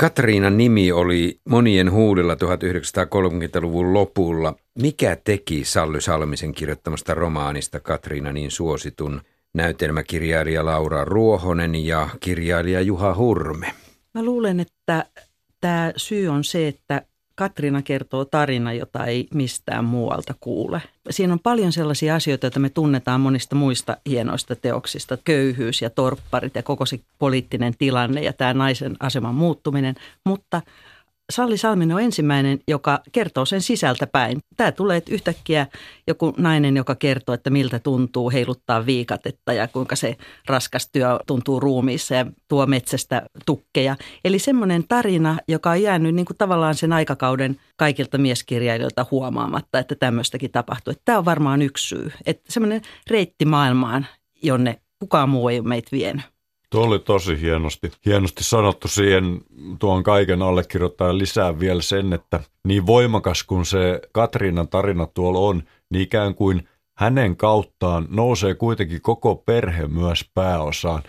Katriinan nimi oli monien huulilla 1930-luvun lopulla. Mikä teki Sally Salmisen kirjoittamasta romaanista Katriina niin suositun? Näytelmäkirjailija Laura Ruohonen ja kirjailija Juha Hurme. Mä luulen, että tämä syy on se, että Katriina kertoo tarina, jota ei mistään muualta kuule. Siinä on paljon sellaisia asioita, joita me tunnetaan monista muista hienoista teoksista. Köyhyys ja torpparit ja koko se poliittinen tilanne ja tämä naisen aseman muuttuminen. Mutta Sally Salminen on ensimmäinen, joka kertoo sen sisältä päin. Tämä tulee yhtäkkiä joku nainen, joka kertoo, että miltä tuntuu heiluttaa viikatetta ja kuinka se raskas työ tuntuu ruumiissa ja tuo metsästä tukkeja. Eli semmoinen tarina, joka on jäänyt niin kuin tavallaan sen aikakauden kaikilta mieskirjailijoilta huomaamatta, että tämmöistäkin tapahtuu. Että tämä on varmaan yksi syy. Että semmoinen reitti maailmaan, jonne kukaan muu ei ole meitä vienyt. Tuo oli tosi hienosti sanottu. Siihen tuon kaiken allekirjoittajan lisää vielä sen, että niin voimakas kuin se Katriinan tarina tuolla on, niin ikään kuin hänen kauttaan nousee kuitenkin koko perhe myös pääosaan.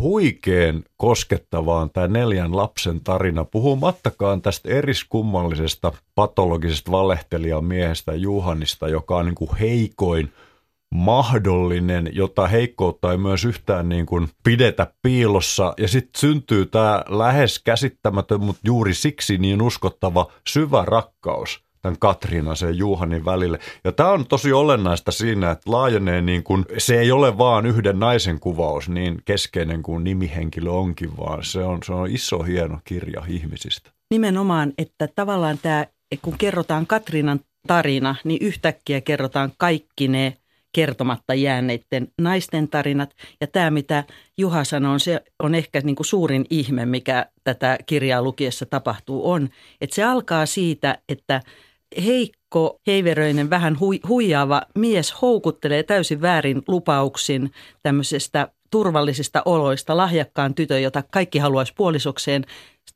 Huikean koskettavaan tämä 4 lapsen tarina, puhumattakaan tästä eriskummallisesta patologisesta valehtelijamiehestä Juhanista, joka on niin kuin heikoin mahdollinen, jota heikkoutta ei myös yhtään niin kuin pidetä piilossa. Ja sitten syntyy tämä lähes käsittämätön, mutta juuri siksi niin uskottava syvä rakkaus tämän Katriinan ja Juhanin välille. Ja tämä on tosi olennaista siinä, että laajenee niin kuin, se ei ole vaan yhden naisen kuvaus niin keskeinen kuin nimihenkilö onkin, vaan se on iso hieno kirja ihmisistä. Nimenomaan, että tavallaan tämä, kun kerrotaan Katriinan tarina, niin yhtäkkiä kerrotaan kaikki ne kertomatta jääneiden naisten tarinat. Ja tämä, mitä Juha sanoo, se on ehkä niin kuin suurin ihme, mikä tätä kirjaa lukiessa tapahtuu, on, että se alkaa siitä, että heikko, heiveröinen, vähän huijaava mies houkuttelee täysin väärin lupauksin tämmöisestä turvallisista oloista lahjakkaan tytön, jota kaikki haluaisi puolisokseen,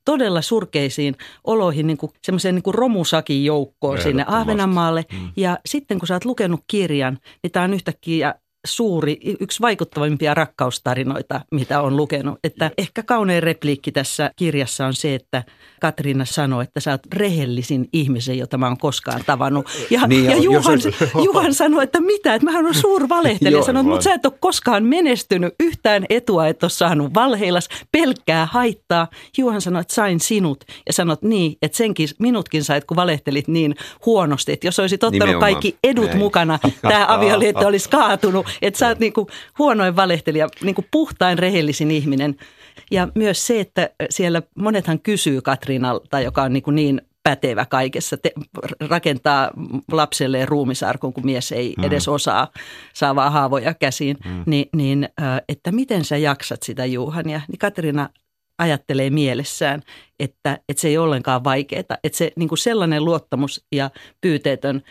todella surkeisiin oloihin, niin kuin semmoiseen niin kuin romusakin joukkoon sinne Ahvenanmaalle. Ja sitten kun sä oot lukenut kirjan, niin tämä on yhtäkkiä yksi vaikuttavimpia rakkaustarinoita, mitä on lukenut. Että ehkä kaunein repliikki tässä kirjassa on se, että Katriina sanoi, että sä oot rehellisin ihmisen, jota mä oon koskaan tavannut. Ja, niin, ja Juhan sanoi, että mitä, että mähän on suurvalehtelija. Sanoit, mutta sä et ole koskaan menestynyt, yhtään etua et ole saanut valheilas, pelkkää haittaa. Juhan sanoi, että sain sinut ja sanot niin, että minutkin sait, kun valehtelit niin huonosti. Että jos olisit ottanut nimenomaan kaikki edut mukana, tämä avioliitto olisi kaatunut. Että sä oot niinku huonoin valehtelija, niinku puhtain rehellisin ihminen. Ja myös se, että siellä monethan kysyy Katriinalta, joka on niin pätevä kaikessa, rakentaa lapselleen ruumisarkun, kun mies ei edes osaa, saa vaan haavoja käsiin, niin että miten sä jaksat sitä, Juhania. Niin Katriina ajattelee mielessään, että se ei ollenkaan vaikeaa, että se niinku sellainen luottamus ja pyyteetön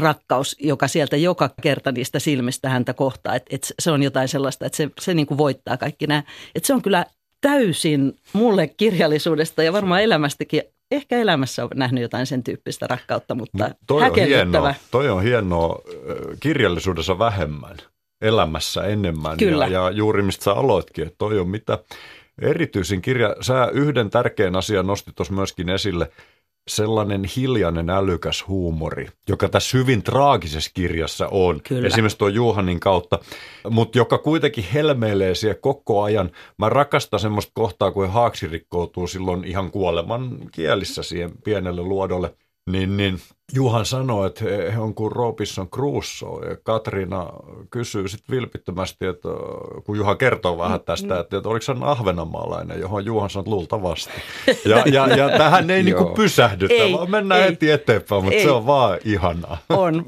rakkaus, joka sieltä joka kerta niistä silmistä häntä kohtaa, että se on jotain sellaista, että se niin kuin voittaa kaikki nämä. Että se on kyllä täysin mulle kirjallisuudesta ja varmaan elämästäkin, ehkä elämässä on nähnyt jotain sen tyyppistä rakkautta, mutta häkellyttävä. Toi on hienoa, kirjallisuudessa vähemmän, elämässä enemmän. Kyllä. Ja juuri mistä sä aloitkin, että toi on mitä erityisin kirja. Sä yhden tärkeän asian nostit tuossa myöskin esille. Sellainen hiljainen älykäs huumori, joka tässä hyvin traagisessa kirjassa on. Kyllä. Esimerkiksi tuo Juhanin kautta, mutta joka kuitenkin helmeilee siellä koko ajan. Mä rakastan semmoista kohtaa, kun haaksi rikkoutuu silloin ihan kuoleman kielissä siihen pienelle luodolle. Niin Juhan sanoo, että he on kuin Robinson Crusoe, ja Katriina kysyy sitten vilpittömästi, että kun Juha kertoo vähän tästä, että oliko hän ahvenanmaalainen, johon Juhan sanoo, luultavasti. Ja tähän ei niinku pysähdytä, vaan mennään heti eteenpäin, mutta se on vaan ihanaa. On.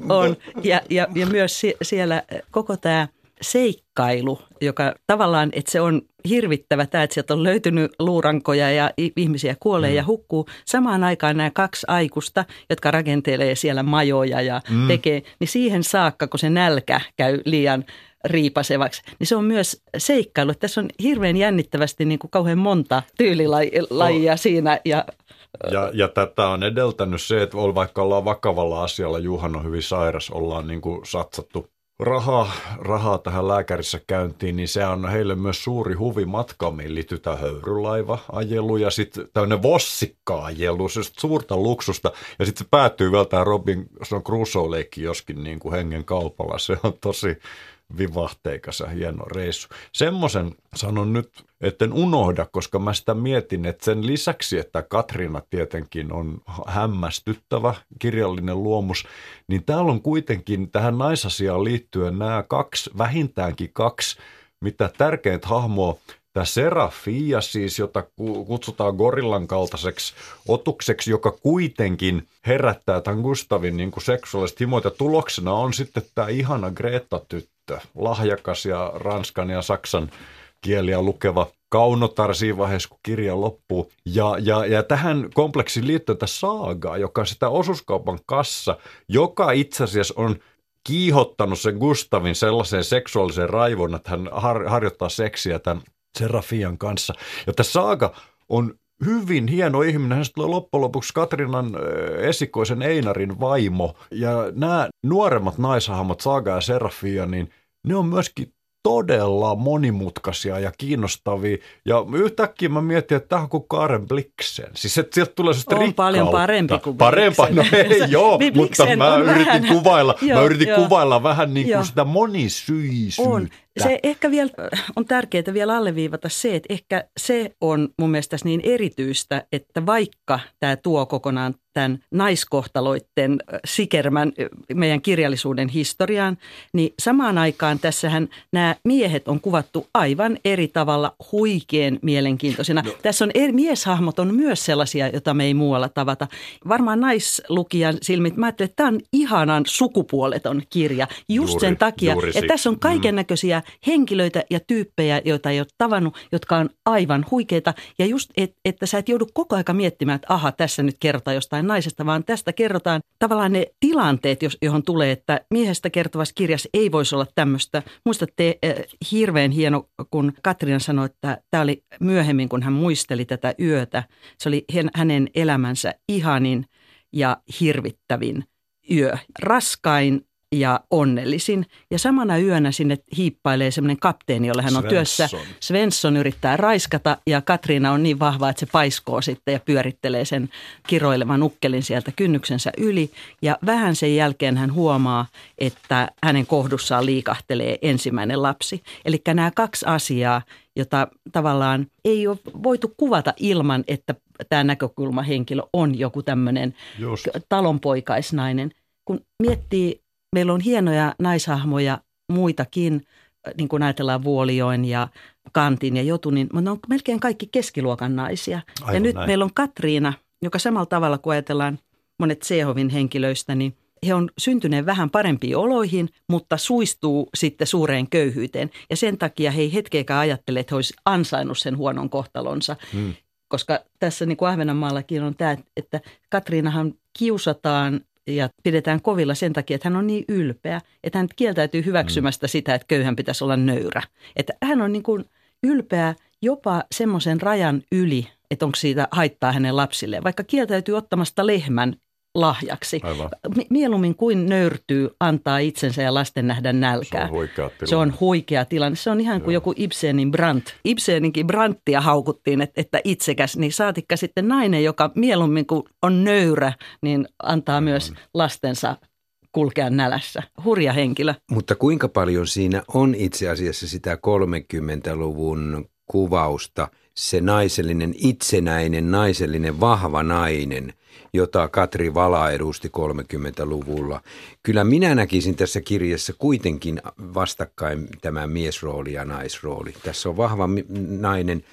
Ja myös siellä koko tämä seikkailu, joka tavallaan, että se on hirvittävä tämä, että sieltä on löytynyt luurankoja ja ihmisiä kuolee ja hukkuu. Samaan aikaan nämä 2 aikuista, jotka rakentelee siellä majoja ja tekee, niin siihen saakka, kun se nälkä käy liian riipasevaksi, niin se on myös seikkailu. Tässä on hirveän jännittävästi niin kuin kauhean monta tyylilajia siinä. Ja tätä on edeltänyt se, että vaikka ollaan vakavalla asialla, Juhan on hyvin sairas, ollaan niin kuin satsattu rahaa tähän lääkärissä käyntiin, niin se on heille myös suuri huvi matkamiin liittyy tämä höyrylaiva-ajelu ja sitten tämmöinen vossikka-ajelu, se on suurta luksusta. Ja sitten se päättyy vielä tämä Robinson Crusoe-leikki joskin niin kuin hengen kaupalla, se on tosi vivahteikas ja hieno reissu. Semmoisen sanon nyt, etten unohda, koska mä sitä mietin, että sen lisäksi, että Katriina tietenkin on hämmästyttävä kirjallinen luomus, niin täällä on kuitenkin tähän naisasiaan liittyen nämä vähintäänkin kaksi, mitä tärkeät hahmoa. Tämä Serafia siis, jota kutsutaan gorillan kaltaiseksi otukseksi, joka kuitenkin herättää tämän Gustavin niin kuin seksuaaliset himoit. Ja tuloksena on sitten tämä ihana Greta-tyttö, lahjakas ja ranskan ja saksan kieliä lukeva kaunotar siinä vaiheessa, kun kirja loppuu. Ja tähän kompleksiin liittyy tämä saaga, joka on sitä osuuskaupan kassa, joka itse asiassa on kiihottanut sen Gustavin sellaiseen seksuaaliseen raivoon, että hän harjoittaa seksiä tämän Serafian kanssa. Ja tämä saaga on hyvin hieno ihminen. Hän tulee loppujen lopuksi Katriinan esikoisen Einarin vaimo. Ja nämä nuoremmat naisahmot, Saaga ja Serafia, niin ne on myöskin todella monimutkaisia ja kiinnostavia. Ja yhtäkkiä mä mietin, että tämä on kuin Karen Blixen. Siis että sieltä tulee sellaista rikkautta. On paljon parempi kuin Blixen. No ei joo, mutta mä yritin kuvailla vähän niin kuin sitä monisyisyyttä. On. Se ehkä vielä on tärkeää vielä alleviivata se, että ehkä se on mun mielestä niin erityistä, että vaikka tämä tuo kokonaan tämän naiskohtaloiden sikermän meidän kirjallisuuden historiaan, niin samaan aikaan tässähän nämä miehet on kuvattu aivan eri tavalla huikean mielenkiintoisena. No. Tässä on mieshahmot on myös sellaisia, joita me ei muualla tavata. Varmaan naislukijan silmit, mä ajattelen, että tämä on ihanan sukupuoleton kirja just sen takia, että tässä on kaiken näköisiä henkilöitä ja tyyppejä, joita ei ole tavannut, jotka on aivan huikeita. Ja just, että sä et joudu koko aika miettimään, että aha, tässä nyt kerrotaan jostain naisesta, vaan tästä kerrotaan tavallaan ne tilanteet, johon tulee, että miehestä kertovassa kirjassa ei voisi olla tämmöistä. Muistatte hirveän hieno, kun Katriina sanoi, että tämä oli myöhemmin, kun hän muisteli tätä yötä. Se oli hänen elämänsä ihanin ja hirvittävin yö. Raskain ja onnellisin. Ja samana yönä sinne hiippailee semmoinen kapteeni, jolle hän on työssä. Svensson yrittää raiskata ja Katriina on niin vahva, että se paiskoo sitten ja pyörittelee sen kiroilevan ukkelin sieltä kynnyksensä yli. Ja vähän sen jälkeen hän huomaa, että hänen kohdussaan liikahtelee ensimmäinen lapsi. Eli nämä kaksi asiaa, jota tavallaan ei ole voitu kuvata ilman, että tämä näkökulmahenkilö on joku tämmöinen talonpoikaisnainen. Kun miettii, meillä on hienoja naishahmoja muitakin, niin kuin ajatellaan Vuolijoen ja Kantin ja Jotunin, mutta ne on melkein kaikki keskiluokan naisia. Aivan ja nyt näin. Meillä on Katriina, joka samalla tavalla kuin ajatellaan monet Tsehovin henkilöistä, niin he on syntyneet vähän parempiin oloihin, mutta suistuu sitten suureen köyhyyteen. Ja sen takia he ei hetkeäkään ajattele, että he olisi ansainnut sen huonon kohtalonsa. Hmm. Koska tässä niin kuin Ahvenanmaallakin on tämä, että Katriinahan kiusataan ja pidetään kovilla sen takia, että hän on niin ylpeä, että hän kieltäytyy hyväksymästä sitä, että köyhän pitäisi olla nöyrä. Että hän on niin kuin ylpeä jopa semmoisen rajan yli, että onko siitä haittaa hänen lapsilleen, vaikka kieltäytyy ottamasta lehmän lahjaksi. Mieluummin kuin nöyrtyy, antaa itsensä ja lasten nähdä nälkää. Se on huikea tilanne. Se on ihan kuin joku Ibsenin Brand. Ibseninkin Brandia haukuttiin, että itsekäs, niin saatikka sitten nainen, joka mieluummin kuin on nöyrä, niin antaa myös lastensa kulkea nälässä. Hurja henkilö. Mutta kuinka paljon siinä on itse asiassa sitä 30-luvun kuvausta, se naisellinen, itsenäinen, naisellinen, vahva nainen, jota Katri Vala edusti 30-luvulla. Kyllä minä näkisin tässä kirjassa kuitenkin vastakkain tämä miesrooli ja naisrooli. Tässä on vahva nainen,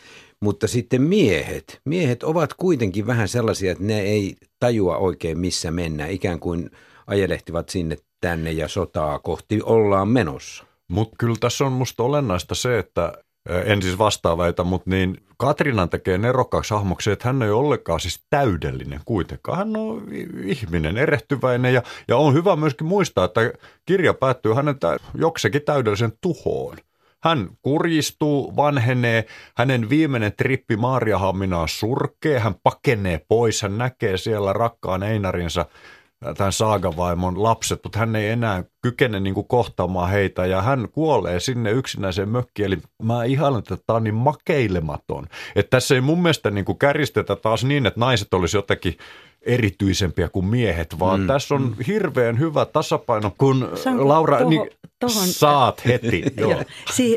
mutta sitten miehet. Miehet ovat kuitenkin vähän sellaisia, että ne ei tajua oikein missä mennään. Ikään kuin ajelehtivat sinne tänne ja sotaa kohti ollaan menossa. Mutta kyllä tässä on musta olennaista se, että en siis vastaaväitä, mutta niin Katriinan tekee nerokkaaksi hahmoksi, että hän ei ole ollenkaan siis täydellinen kuitenkaan. Hän on ihminen, erehtyväinen ja on hyvä myöskin muistaa, että kirja päättyy hänen joksekin täydellisen tuhoon. Hän kurjistuu, vanhenee, hänen viimeinen trippi Maariahamminaan surkee, hän pakenee pois, hän näkee siellä rakkaan Einarinsa tämän saagavaimon lapset, mutta hän ei enää kykene niin kuin kohtaamaan heitä ja hän kuolee sinne yksinäiseen mökkiin. Eli mä ihailen, että tämä on niin makeilematon. Että tässä ei mun mielestä niin kuin käristetä taas niin, että naiset olisi jotakin erityisempiä kuin miehet, vaan tässä on hirveän hyvä tasapaino, kun saanko Laura, tohon, saat heti. Joo.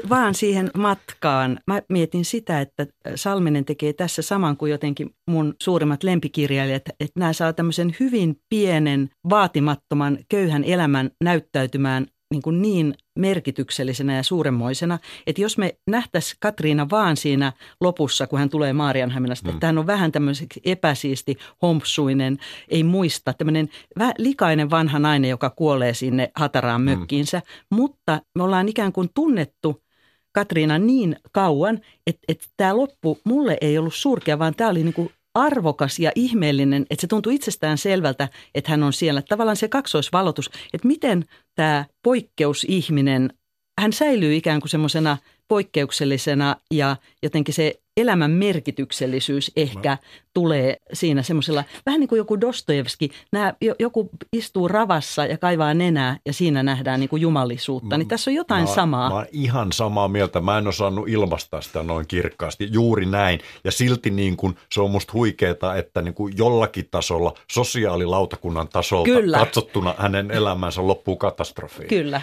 Vaan siihen matkaan. Mä mietin sitä, että Salminen tekee tässä saman kuin jotenkin mun suurimmat lempikirjailijat, että nämä saa tämmöisen hyvin pienen, vaatimattoman, köyhän elämän näyttäytymään niin merkityksellisenä ja suuremmoisena, että jos me nähtäisiin Katriina vaan siinä lopussa, kun hän tulee Maarianhaminasta, että hän on vähän tämmöiseksi epäsiisti, hompsuinen, ei muista, tämmöinen likainen vanha nainen, joka kuolee sinne hataraan mökkiinsä, mutta me ollaan ikään kuin tunnettu Katriina niin kauan, että tämä loppu mulle ei ollut surkea, vaan tämä oli niin kuin arvokas ja ihmeellinen, että se tuntui itsestään selvältä, että hän on siellä. Tavallaan se kaksoisvalotus, että miten tämä poikkeusihminen, hän säilyy ikään kuin semmoisena poikkeuksellisena ja jotenkin se elämän merkityksellisyys ehkä tulee siinä semmoisella, vähän niin kuin joku Dostojevski, joku istuu ravassa ja kaivaa nenää ja siinä nähdään niin kuin jumalisuutta, niin tässä on jotain samaa. Mä oon ihan samaa mieltä, mä en osannut ilmaista sitä noin kirkkaasti, juuri näin ja silti niin kuin se on musta huikeeta, että niin kuin jollakin tasolla, sosiaalilautakunnan tasolta katsottuna hänen elämänsä loppuu katastrofiin. Kyllä.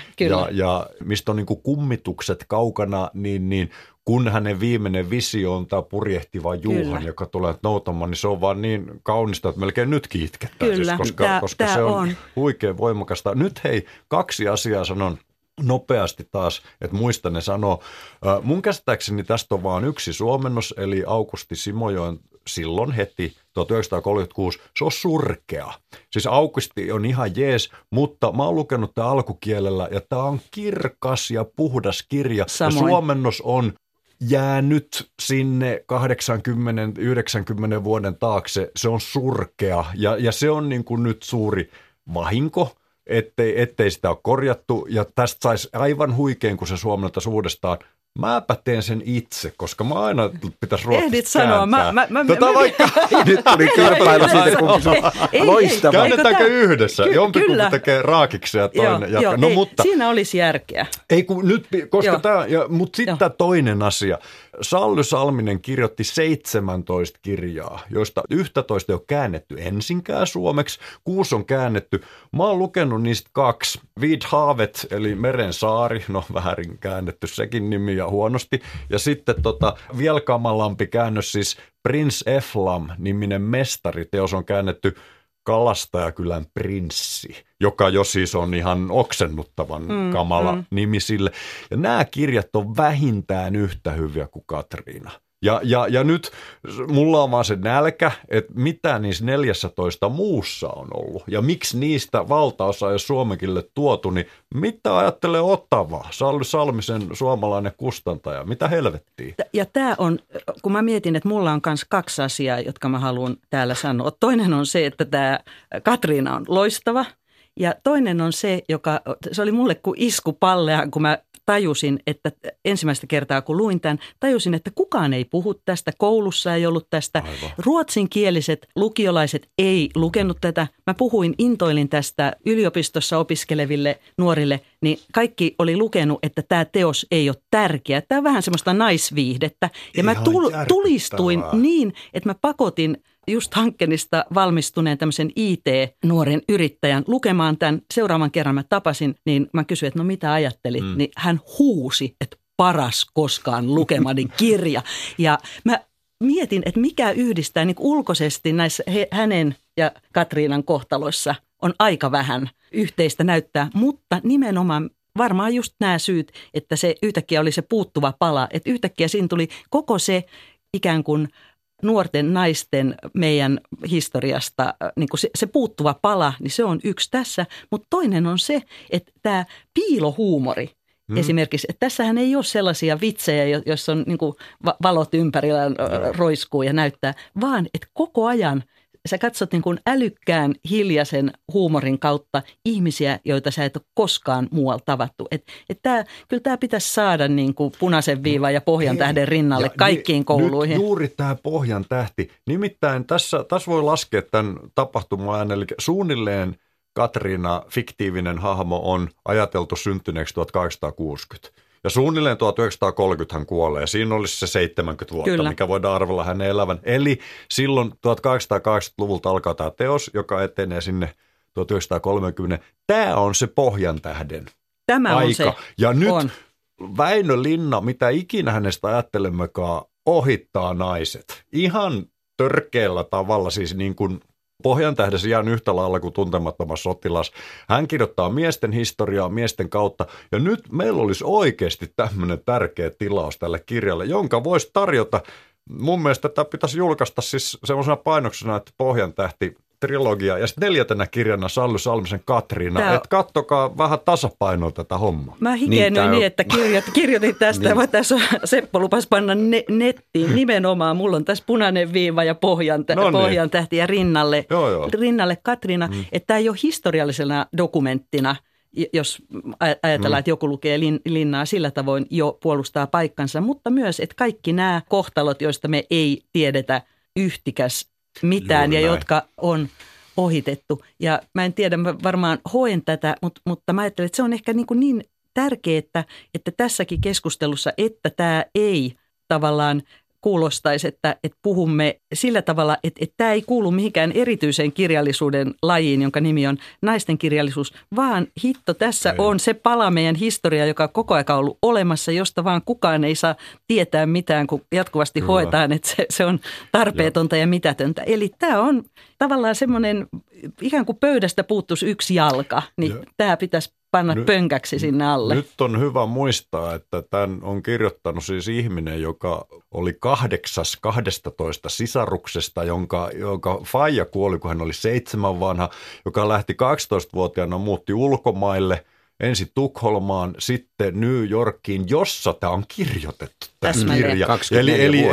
Ja mistä on niin kuin kummitukset kaukana, niin kun hänen viimeinen visio on tämä purjehtiva Juhan, joka tulee noutamaan, niin se on vaan niin kaunista, että melkein nytkin itkettäisiin, koska se on huikein voimakasta. Nyt hei, kaksi asiaa sanon nopeasti taas, että muista ne sanoo. Mun käsittääkseni tästä on vaan yksi suomennos, eli Augusti Simojoen silloin heti 1936, se on surkea. Siis Augusti on ihan jees, mutta mä oon lukenut tämän alkukielellä ja tämä on kirkas ja puhdas kirja. Samoin. Ja suomennos on jäänyt sinne 80-90 vuoden taakse. Se on surkea ja se on niin kuin nyt suuri vahinko, ettei sitä ole korjattu. Ja tästä saisi aivan huikein, kun se suomennettaisi uudestaan. Mäpä teen sen itse, koska mä aina pitäisi ruotsiksi kääntää. Ehdit sanoa. Vaikka nyt tuli kärpäillä siitä, kun se loistava. Käännetäänkö yhdessä? Jompikumpi tekee raakiksi ja toinen jatkaa. No, mutta siinä olisi järkeä. Ei kun nyt, koska tämä, mutta sitten toinen asia. Sally Salminen kirjoitti 17 kirjaa, joista 11 ei ole käännetty ensinkään suomeksi. 6 on käännetty. Mä oon lukenut niistä 2. Vid Havet, eli Meren saari, no väärin käännetty sekin nimi ja huonosti. Ja sitten vielä kamalampi käännös, siis Prins Efflam-niminen mestariteos on käännetty Kalastajakylän prinssi, joka jo siis on ihan oksennuttavan kamala nimi sille. Ja nämä kirjat on vähintään yhtä hyviä kuin Katriina. Ja nyt mulla on vaan se nälkä, että mitä niissä 14 muussa on ollut. Ja miksi niistä valtaosa ei Suomenkielelle tuotu, niin mitä ajattelee Ottava? Sally Salmisen suomalainen kustantaja. Mitä helvettiä? Ja tämä on, kun mä mietin, että mulla on myös 2 asiaa, jotka mä haluan täällä sanoa. Toinen on se, että tämä Katriina on loistava. Ja toinen on se, se oli mulle kuin isku palleaan, kun mä tajusin, että ensimmäistä kertaa kun luin tämän, tajusin, että kukaan ei puhu tästä, koulussa ei ollut tästä. Aivan. Ruotsinkieliset lukiolaiset ei lukenut tätä. Mä intoilin tästä yliopistossa opiskeleville nuorille, niin kaikki oli lukenut, että tämä teos ei ole tärkeä. Tämä on vähän semmoista naisviihdettä. Ja ihan mä tulistuin niin, että mä pakotin just Hankenista valmistuneen tämmöisen IT-nuoren yrittäjän lukemaan tämän. Seuraavan kerran mä tapasin, niin mä kysyin, että no mitä ajattelit? Niin hän huusi, että paras koskaan lukemani kirja. Ja mä mietin, että mikä yhdistää niin ulkoisesti näissä hänen ja Katriinan kohtaloissa on aika vähän yhteistä näyttää, mutta nimenomaan varmaan just nämä syyt, että se yhtäkkiä oli se puuttuva pala, että yhtäkkiä siinä tuli koko se ikään kuin nuorten naisten meidän historiasta, niin kuin se puuttuva pala, niin se on yksi tässä. Mutta toinen on se, että tämä piilohuumori esimerkiksi, että tässähän ei ole sellaisia vitsejä, joissa on niin kuin valot ympärillä roiskuu ja näyttää, vaan että koko ajan sä katsot niin kuin älykkään hiljaisen huumorin kautta ihmisiä, joita sä et ole koskaan muualla tavattu. Kyllä tämä pitäisi saada niin kuin punaisen viivan ja Pohjantähden rinnalle kaikkiin kouluihin. Juuri tämä Pohjantähti. Nimittäin tässä voi laskea tämän tapahtuma-ajan, eli suunnilleen Katriina, fiktiivinen hahmo, on ajateltu syntyneeksi 1860. Ja suunnilleen 1930 hän kuolee. Siinä olisi se 70 vuotta, kyllä, mikä voidaan arvella hänen elävän. Eli silloin 1880-luvulta alkaa tämä teos, joka etenee sinne 1930. Tämä on se Pohjantähden aika. On se. Ja nyt on. Väinö Linna, mitä ikinä hänestä ajattelemmekaan, ohittaa naiset. Ihan törkeällä tavalla, siis niin kuin Pohjantähdessä ihan yhtä lailla kuin Tuntemattomassa sotilas. Hän kirjoittaa miesten historiaa miesten kautta, ja nyt meillä olisi oikeasti tämmöinen tärkeä tilaus tälle kirjalle, jonka voisi tarjota. Mun mielestä tämä pitäisi julkaista siis semmoisena painoksena, että Pohjantähti trilogia ja sitten 4. kirjana Sally Salmisen Katriina. Tää... Että kattokaa vähän tasapainoa tätä hommaa. Mä hikennyin niin, että kirjoitin tästä. Niin. Mä tässä Seppo lupas panna nettiin nimenomaan. Mulla on tässä punainen viiva ja Pohjantähti ja rinnalle, rinnalle Katriina. Mm. Että tämä ei ole historiallisena dokumenttina, jos ajatellaan, että joku lukee Linnaa sillä tavoin jo puolustaa paikkansa. Mutta myös, että kaikki nämä kohtalot, joista me ei tiedetä yhtikäs mitään ja jotka on ohitettu. Ja mä en tiedä, mä varmaan hoen tätä, mutta mä ajattelen, että se on ehkä niin tärkeää, että tässäkin keskustelussa, että tämä ei tavallaan kuulostaisi, että puhumme sillä tavalla, että tämä ei kuulu mihinkään erityiseen kirjallisuuden lajiin, jonka nimi on naisten kirjallisuus, vaan hitto, tässä on se pala meidän historiaa, joka on koko ajan ollut olemassa, josta vaan kukaan ei saa tietää mitään, kun jatkuvasti hoetaan, että se on tarpeetonta ja mitätöntä. Eli tämä on tavallaan semmoinen, ikään kuin pöydästä puuttuisi yksi jalka, niin tämä pitäisi panna pönkäksi sinne alle. Nyt on hyvä muistaa, että tämän on kirjoittanut siis ihminen, joka oli 8/12 sisaruksesta, jonka faija kuoli, kun hän oli 7 vanha, joka lähti 12-vuotiaana, muutti ulkomaille, ensin Tukholmaan, sitten New Yorkiin, jossa tämä on kirjoitettu, tämä kirja.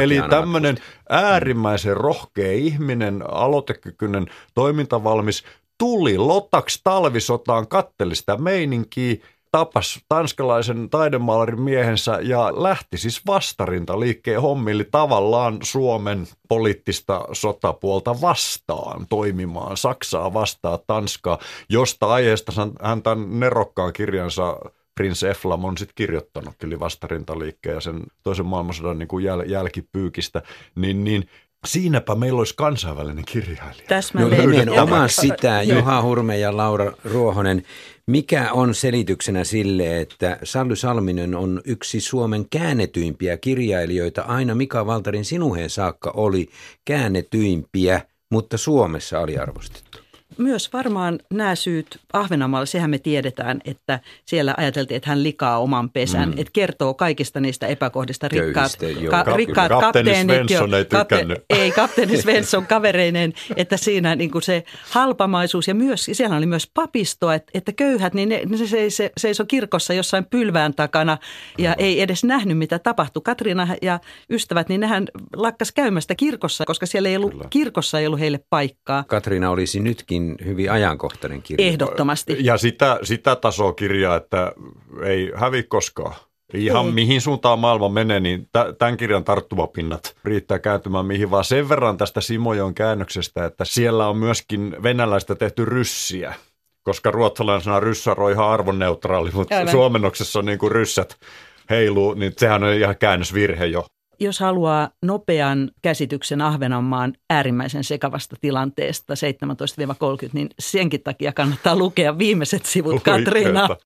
Eli tämmöinen äärimmäisen rohkea ihminen, aloitekykyinen, toimintavalmis, tuli lotaksi talvisotaan, katteli sitä meininkiä, tapas tanskalaisen taidemaalarin miehensä ja lähti siis vastarintaliikkeen hommille tavallaan Suomen poliittista sotapuolta vastaan toimimaan, Saksaa vastaan, Tanskaa, josta aiheesta hän tämän nerokkaan kirjansa Prins Efflam on sitten kirjoittanut, eli vastarintaliikkeen ja sen toisen maailmansodan niin kuin jälkipyykistä, niin siinäpä meillä olisi kansainvälinen kirjailija. Nimenomaan sitä, Juha Hurme ja Laura Ruohonen. Mikä on selityksenä sille, että Sally Salminen on yksi Suomen käännetyimpiä kirjailijoita? Aina Mika Waltarin Sinuheen saakka oli käännetyimpiä, mutta Suomessa aliarvostettu. Myös varmaan nämä syyt Ahvenanmaalla, sehän me tiedetään, että siellä ajateltiin, että hän likaa oman pesän, että kertoo kaikista niistä epäkohdista. Rikkaat kapteenit, kapteeni Svensson kavereineen, että siinä niin kuin se halpamaisuus ja myös, siellä oli myös papistoa, että köyhät, niin ne seisoi kirkossa jossain pylvään takana ja ei edes nähnyt, mitä tapahtui. Katriina ja ystävät, niin nehän lakkas käymästä kirkossa, koska siellä ei ollut, kirkossa ei ollut heille paikkaa. Katriina olisi nytkin hyvin ajankohtainen kirja. Ehdottomasti. Ja sitä tasoa kirjaa, että ei hävi koskaan. Ihan mihin suuntaan maailma menee, niin tämän kirjan tarttumapinnat riittää kääntymään mihin vaan. Sen verran tästä Simojon käännöksestä, että siellä on myöskin venäläistä tehty ryssiä, koska ruotsalaisena ryssar on ihan arvonneutraali, mutta suomennoksessa on niin kuin ryssät heiluu, niin sehän on ihan käännösvirhe jo. Jos haluaa nopean käsityksen Ahvenanmaan äärimmäisen sekavasta tilanteesta 17-30, niin senkin takia kannattaa lukea viimeiset sivut Katriinaa.